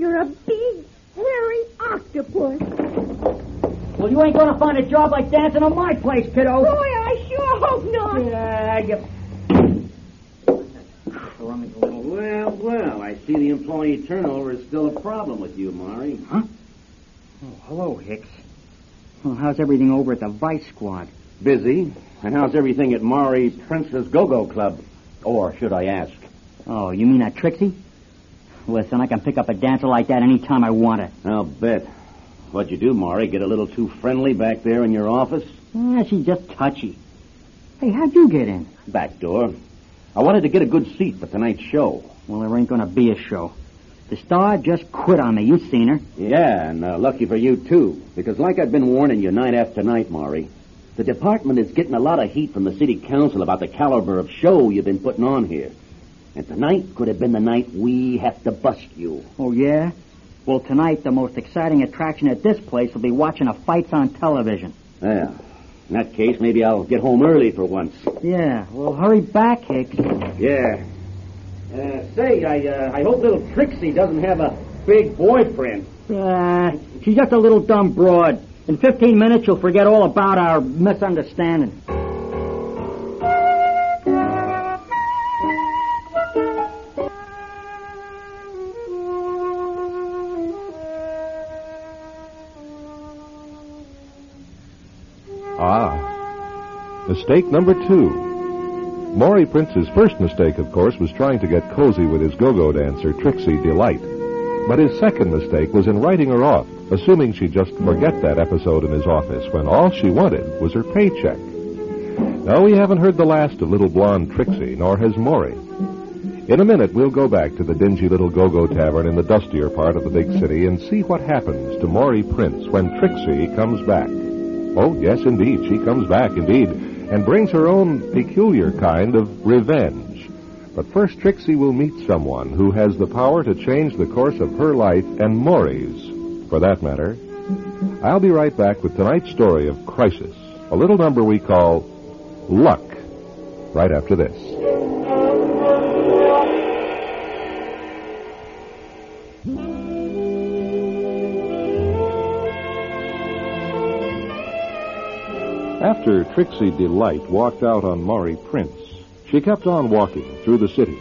You're a big, hairy octopus. Well, you ain't gonna find a job like dancing on my place, kiddo. Boy, I sure hope not. Yeah, Well, I see the employee turnover is still a problem with you, Maury. Huh? Oh, hello, Hicks. Well, how's everything over at the Vice Squad? Busy. And how's everything at Maury Prince's Go-Go Club? Or should I ask? Oh, you mean at Trixie? Listen, I can pick up a dancer like that any time I want it. I'll bet. What'd you do, Maury? Get a little too friendly back there in your office? Yeah, she's just touchy. Hey, how'd you get in? Back door. I wanted to get a good seat for tonight's show. Well, there ain't going to be a show. The star just quit on me. You seen her. Yeah, and lucky for you, too. Because like I've been warning you night after night, Maury, the department is getting a lot of heat from the city council about the caliber of show you've been putting on here. And tonight could have been the night we have to bust you. Oh, yeah? Well, tonight, the most exciting attraction at this place will be watching the fights on television. Yeah. In that case, maybe I'll get home early for once. Yeah. Well, hurry back, Hicks. Yeah. Say, I hope little Trixie doesn't have a big boyfriend. She's just a little dumb broad. In 15 minutes, she'll forget all about our misunderstanding. Mistake number 2. Maury Prince's first mistake, of course, was trying to get cozy with his go-go dancer, Trixie Delight. But his second mistake was in writing her off, assuming she'd just forget that episode in his office when all she wanted was her paycheck. Now, we haven't heard the last of little blonde Trixie, nor has Maury. In a minute, we'll go back to the dingy little go-go tavern in the dustier part of the big city and see what happens to Maury Prince when Trixie comes back. Oh, yes, indeed, she comes back, indeed, and brings her own peculiar kind of revenge. But first, Trixie will meet someone who has the power to change the course of her life and Maury's, for that matter. I'll be right back with tonight's story of crisis, a little number we call Luck, right after this. After Trixie Delight walked out on Maury Prince, she kept on walking through the city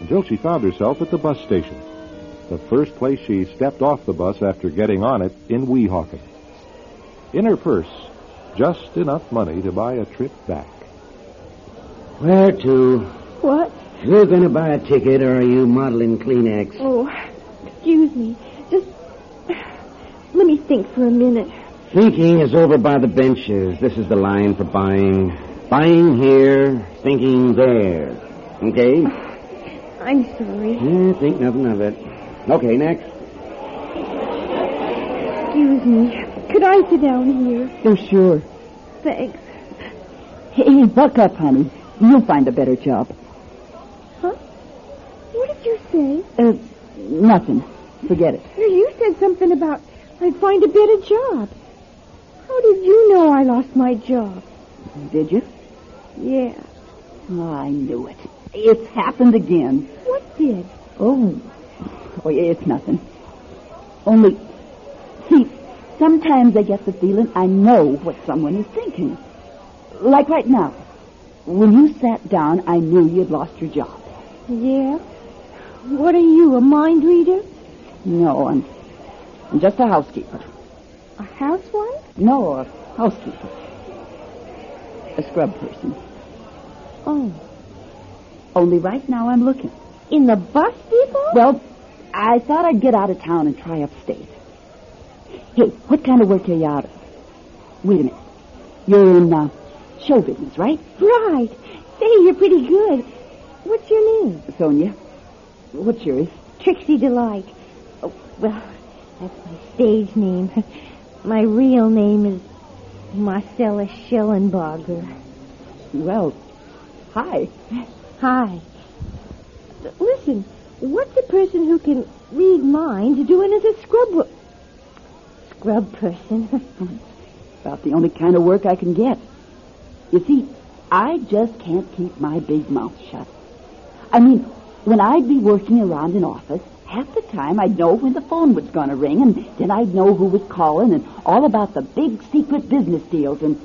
until she found herself at the bus station, the first place she stepped off the bus after getting on it in Weehawken. In her purse, just enough money to buy a trip back. Where to? What? You're going to buy a ticket, or are you modeling Kleenex? Oh, excuse me. Just let me think for a minute. Thinking is over by the benches. This is the line for buying. Buying here, thinking there. Okay? I'm sorry. Think nothing of it. Okay, next. Excuse me. Could I sit down here? Oh, sure. Thanks. Hey, buck up, honey. You'll find a better job. Huh? What did you say? Nothing. Forget it. You said something about I'd find a better job. How did you know I lost my job? Did you? Yeah. Oh, I knew it. It's happened again. What did? Oh, it's nothing. Only, see, sometimes I get the feeling I know what someone is thinking. Like right now. When you sat down, I knew you'd lost your job. Yeah? What are you, a mind reader? No, I'm just a housekeeper. A housewife? No, a housekeeper. A scrub person. Oh. Only right now I'm looking. In the bus depot? Well, I thought I'd get out of town and try upstate. Hey, what kind of work are you out of? Wait a minute. You're in show business, right? Right. Say, you're pretty good. What's your name? Sonia. What's yours? Trixie Delight. Oh, well, that's my stage name. My real name is Marcella Schellenbarger. Well, hi. Hi. Listen, what's a person who can read minds doing as a scrub person? About the only kind of work I can get. You see, I just can't keep my big mouth shut. I mean, when I'd be working around an office, Half the time, I'd know when the phone was going to ring, and then I'd know who was calling, and all about the big secret business deals, and,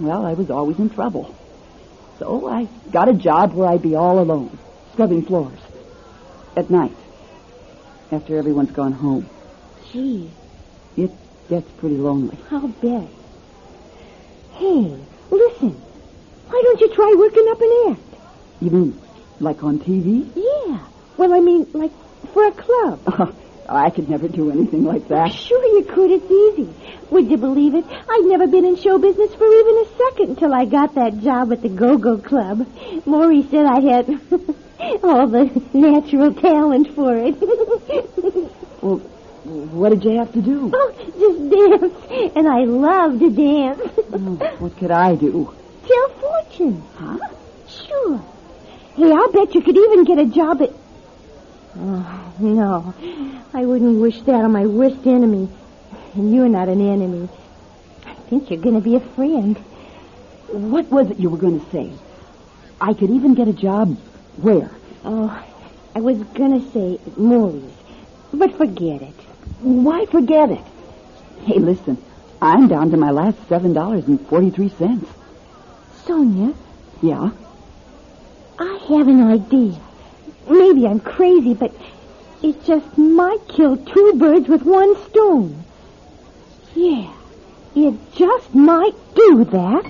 well, I was always in trouble. So I got a job where I'd be all alone, scrubbing floors. At night, after everyone's gone home. Gee. It gets pretty lonely. I'll bet. Hey, listen. Why don't you try working up an act? You mean, like on TV? Yeah. Well, I mean, like for a club. Oh, I could never do anything like that. Sure you could. It's easy. Would you believe it? I'd never been in show business for even a second until I got that job at the Go-Go Club. Maury said I had all the natural talent for it. Well, what did you have to do? Oh, just dance. And I love to dance. Oh, what could I do? Tell fortunes. Huh? Sure. Hey, I'll bet you could even get a job at... Oh, no. I wouldn't wish that on my worst enemy. And you're not an enemy. I think you're going to be a friend. What was it you were going to say? I could even get a job where? Oh, I was going to say Maury's. But forget it. Why forget it? Hey, listen. I'm down to my last $7.43. Sonia? Yeah? I have an idea. Maybe I'm crazy, but it just might kill two birds with one stone. Yeah, it just might do that.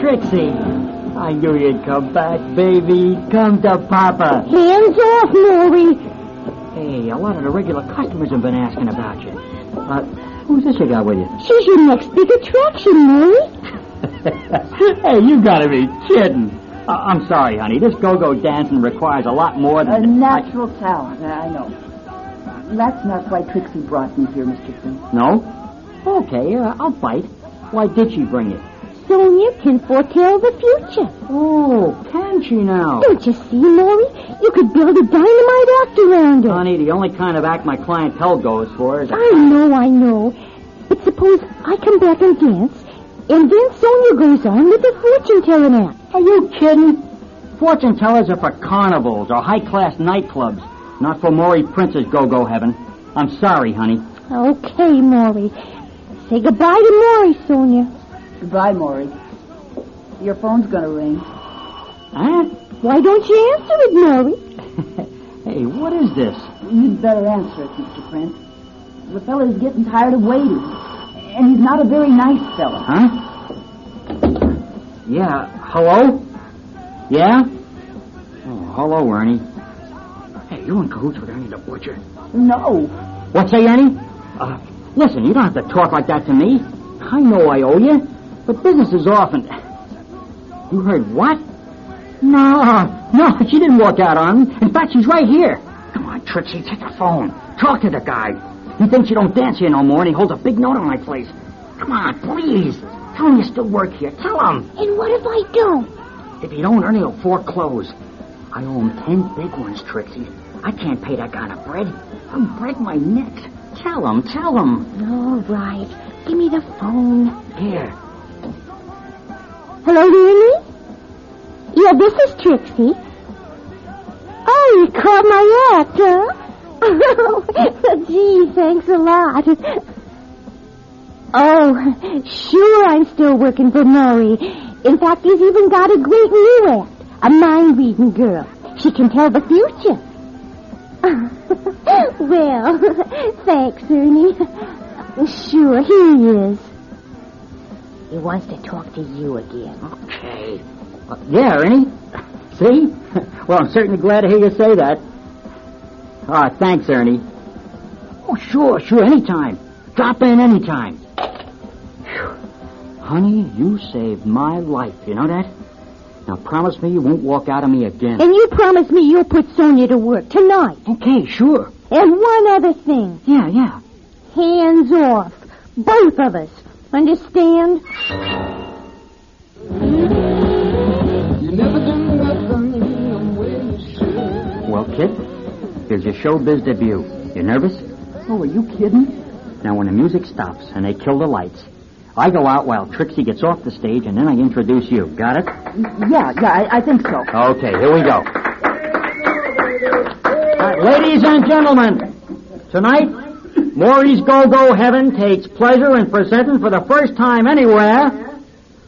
Trixie, I knew you'd come back, baby. Come to Papa. Hands off, Maury. Hey, a lot of the regular customers have been asking about you. Who's this you got with you? She's your next big attraction, Maury. Hey, you gotta be kidding. I'm sorry, honey. This go-go dancing requires a lot more than... A natural talent, I know. That's not why Trixie brought me here, Mr. Finn. No? Okay, I'll bite. Why did she bring you? Sonia can foretell the future. Oh, can she now? Don't you see, Maury? You could build a dynamite act around her. Honey, the only kind of act my clientele goes for is... I know. But suppose I come back and dance, and then Sonia goes on with the fortune-telling act. Are you kidding? Fortune-tellers are for carnivals or high-class nightclubs, not for Maury Prince's go-go heaven. I'm sorry, honey. Okay, Maury. Say goodbye to Maury, Sonia. Goodbye, Maury. Your phone's going to ring. Huh? Why don't you answer it, Maury? Hey, what is this? You'd better answer it, Mr. Prince. The fella's getting tired of waiting. And he's not a very nice fella. Huh? Yeah, hello? Yeah? Oh, hello, Ernie. Hey, you in cahoots with Ernie the Butcher? No. What say, Ernie? Listen, you don't have to talk like that to me. I know I owe you, but business is often... You heard what? No, she didn't walk out on me. In fact, she's right here. Come on, Trixie, take the phone. Talk to the guy. He thinks you don't dance here no more, and he holds a big note on my place. Come on, please. Tell him you still work here. Tell him. And what if I don't? If you don't, Ernie will foreclose. I owe him 10 big ones, Trixie. I can't pay that kind of bread. I'll break my neck. Tell him. All right. Give me the phone. Here. Hello, Ernie? Yeah, this is Trixie. Oh, you caught my act, huh? Oh, gee, thanks a lot. Oh, sure, I'm still working for Maury. In fact, he's even got a great new act, a mind-reading girl. She can tell the future. Well, thanks, Ernie. Sure, here he is. He wants to talk to you again. Okay. Yeah, Ernie. See? Well, I'm certainly glad to hear you say that. Thanks, Ernie. Oh, sure, anytime. Drop in anytime. Whew. Honey, you saved my life, you know that? Now promise me you won't walk out on me again. And you promise me you'll put Sonia to work tonight. Okay, sure. And one other thing. Yeah. Hands off. Both of us. Understand? You never do nothing the way you should. Well, kid, here's your showbiz debut. You nervous? Oh, are you kidding? Now, when the music stops and they kill the lights, I go out while Trixie gets off the stage, and then I introduce you. Got it? Yeah, I think so. Okay, here we go. All right, ladies and gentlemen, tonight, Maury's Go-Go Heaven takes pleasure in presenting for the first time anywhere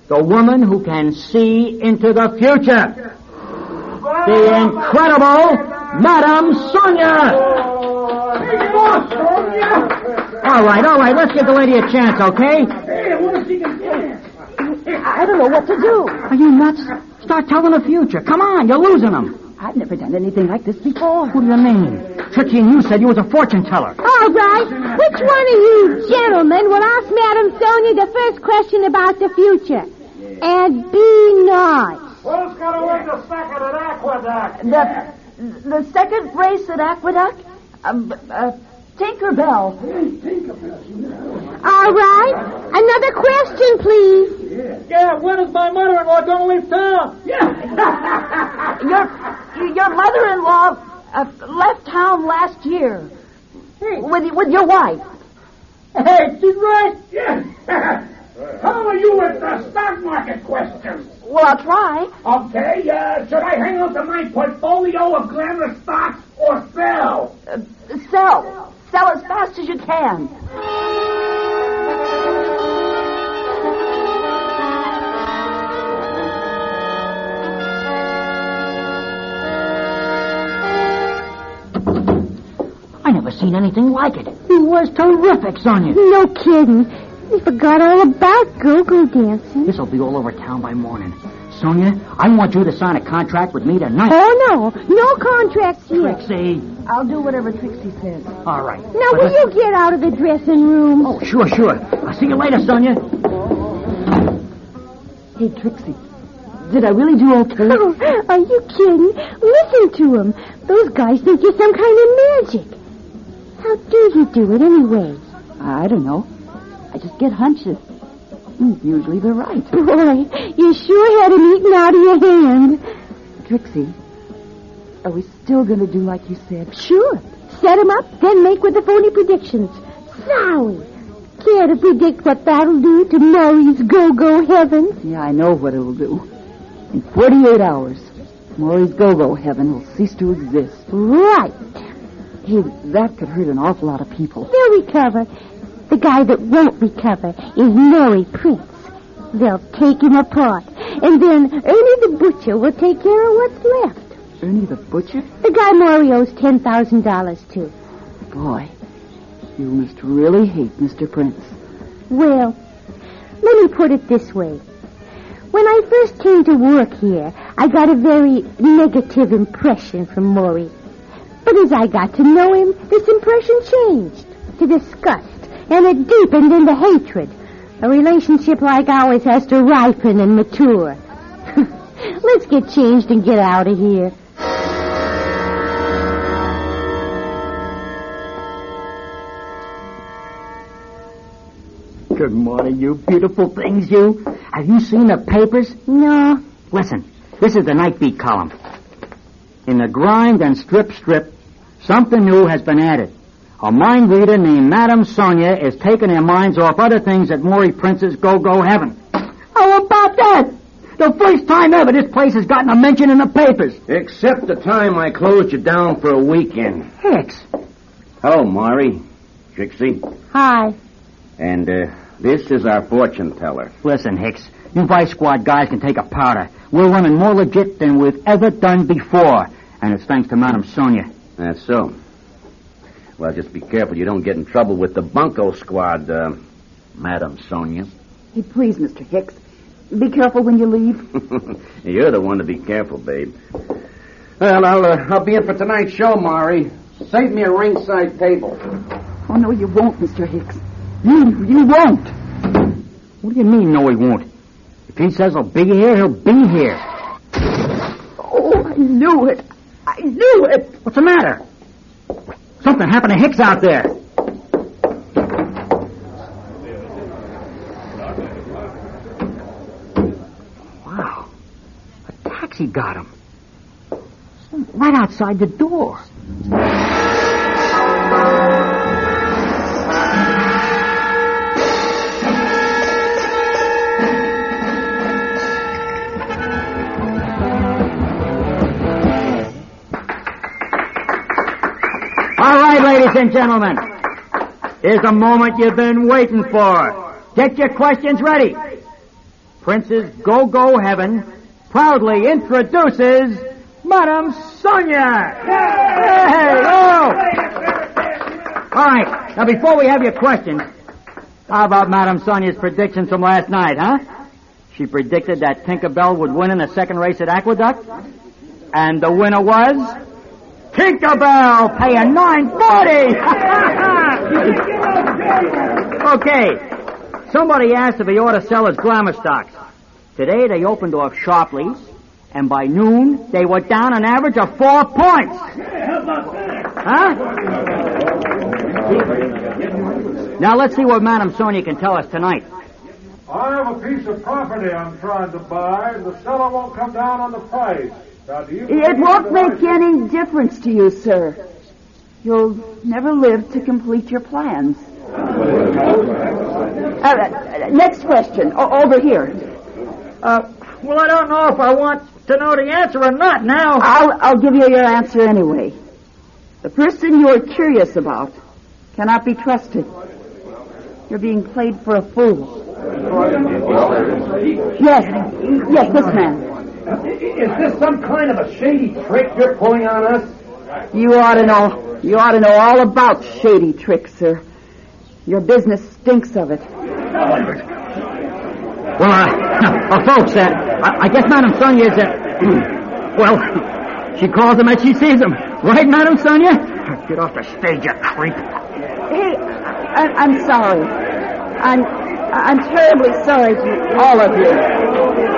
the woman who can see into the future, the incredible Madame Sonia. All right. Let's give the lady a chance, okay? Hey, I want to see I don't know what to do. Are you nuts? Start telling the future. Come on, you're losing them. I've never done anything like this before. What do you mean? Trixie and you said you was a fortune teller. All right. Which one of you gentlemen will ask Madame Sonia the first question about the future? And be nice. Who's going to win the second at Aqueduct? The second race at Aqueduct? Tinkerbell. All right. Another question, please. Yeah, when is my mother-in-law going to leave town? Yeah. Your mother-in-law left town last year with your wife. Hey, she's right. Yeah. How are you with the stock market questions? Well, I'll try. Okay, should I hang on to my portfolio of glamorous stocks or sell? Sell. Sell as fast as you can. I never seen anything like it. It was terrific, Sonia. No kidding. We forgot all about go-go dancing. This'll be all over town by morning. Sonia, I want you to sign a contract with me tonight. Oh, no. No contracts here. Trixie. I'll do whatever Trixie says. All right. Now, will you get out of the dressing room? Oh, sure. I'll see you later, Sonia. Hey, Trixie, did I really do okay? Oh, are you kidding? Listen to them. Those guys think you're some kind of magic. How do you do it anyway? I don't know. I just get hunches. Usually they're right. Boy, you sure had him eaten out of your hand. Trixie, are we still going to do like you said? Sure. Set him up, then make with the phony predictions. Sorry. Care to predict what that'll do to Maury's Go-Go Heaven? Yeah, I know what it'll do. In 48 hours, Maury's Go-Go Heaven will cease to exist. Right. Hey, that could hurt an awful lot of people. They'll recover. The guy that won't recover is Maury Prince. They'll take him apart. And then Ernie the Butcher will take care of what's left. Ernie the Butcher? The guy Maury owes $10,000 to. Boy, you must really hate Mr. Prince. Well, let me put it this way. When I first came to work here, I got a very negative impression from Maury. But as I got to know him, this impression changed to disgust. And it deepened into hatred. A relationship like ours has to ripen and mature. Let's get changed and get out of here. Good morning, you beautiful things, you. Have you seen the papers? No. Listen, this is the Night Beat column. In the grind and strip, something new has been added. A mind reader named Madame Sonia is taking their minds off other things at Maury Prince's Go-Go Heaven. How about that? The first time ever this place has gotten a mention in the papers. Except the time I closed you down for a weekend. Hicks. Hello, Maury. Trixie. Hi. And this is our fortune teller. Listen, Hicks, you Vice Squad guys can take a powder. We're running more legit than we've ever done before. And it's thanks to Madame Sonia. That's so. Well, just be careful you don't get in trouble with the Bunco Squad, Madame Sonia. Hey, please, Mr. Hicks, be careful when you leave. You're the one to be careful, babe. Well, I'll be in for tonight's show, Maury. Save me a ringside table. Oh, no, you won't, Mr. Hicks. You won't. What do you mean, no, he won't? If he says he'll be here, he'll be here. Oh, I knew it. What's the matter? Something happened to Hicks out there. Wow. A taxi got him. Right outside the door. Ladies and gentlemen, here's the moment you've been waiting for. Get your questions ready. Prince's Go-Go Heaven proudly introduces Madame Sonia. Hey, oh. All right, now before we have your questions, how about Madame Sonia's predictions from last night, huh? She predicted that Tinkerbell would win in the second race at Aqueduct, and the winner was Tinkerbell, paying $9.40. Okay, somebody asked if he ought to sell his glamour stocks. Today they opened off sharply, and by noon they were down an average of 4 points. Huh? Now let's see what Madame Sonia can tell us tonight. I have a piece of property I'm trying to buy, and the seller won't come down on the price. It won't make any difference to you, sir. You'll never live to complete your plans. Next question. Over here. Well, I don't know if I want to know the answer or not now. I'll give you your answer anyway. The person you are curious about cannot be trusted. You're being played for a fool. Yes, this man. Is this some kind of a shady trick you're pulling on us? You ought to know all about shady tricks, sir. Your business stinks of it. Well, folks, I guess Madame Sonia is, well, she calls them as she sees them. Right, Madame Sonia? Get off the stage, you creep. Hey, I'm sorry. I'm terribly sorry to all of you.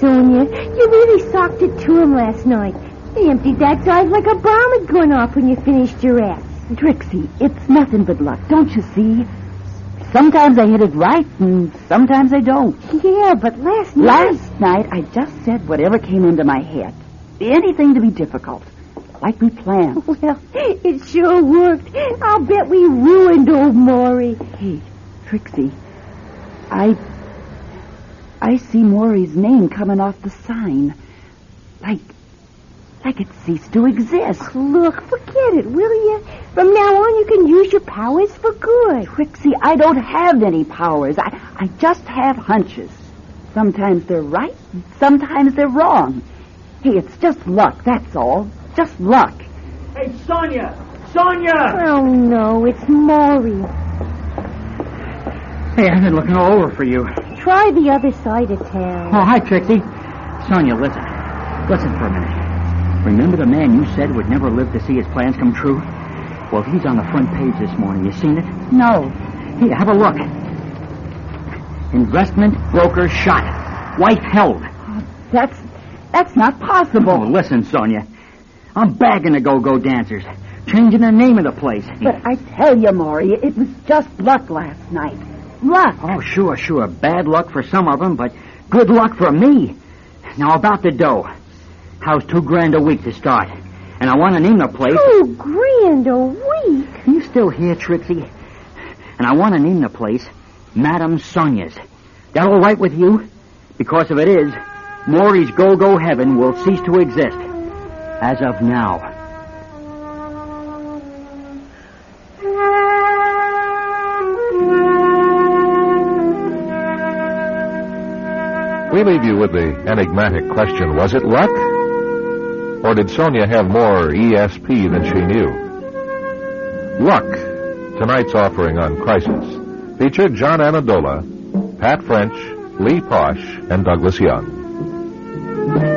Sonia, you really socked it to him last night. They emptied that dive like a bomb had gone off when you finished your ass. Trixie, it's nothing but luck, don't you see? Sometimes I hit it right, and sometimes I don't. Yeah, but last night, I just said whatever came into my head. Anything to be difficult, like we planned. Well, it sure worked. I'll bet we ruined old Maury. Hey, Trixie, I see Maury's name coming off the sign. Like it ceased to exist. Oh, look, forget it, will you? From now on, you can use your powers for good. Trixie, I don't have any powers. I just have hunches. Sometimes they're right, sometimes they're wrong. Hey, it's just luck, that's all. Just luck. Hey, Sonia! Sonia! Oh, no, it's Maury. Hey, I've been looking all over for you. Try the other side of town. Oh, hi, Trixie. Sonia, listen. Listen for a minute. Remember the man you said would never live to see his plans come true? Well, he's on the front page this morning. You seen it? No. Here, have a look. Investment broker shot. Wife held. Oh, that's not possible. Oh, listen, Sonia. I'm bagging the go-go dancers. Changing the name of the place. But I tell you, Maury, it was just luck last night. Luck. Oh, sure. Bad luck for some of them, but good luck for me. Now, about the dough. How's $2,000 a week to start? And I want to name the place... $2,000 a week? Are you still here, Trixie? And I want to name the place Madame Sonia's. That all right with you? Because if it is, Maury's Go-Go Heaven will cease to exist. As of now. We leave you with the enigmatic question, was it luck? Or did Sonia have more ESP than she knew? Luck, tonight's offering on Crisis, featured John Anadola, Pat French, Lee Posh, and Douglas Young.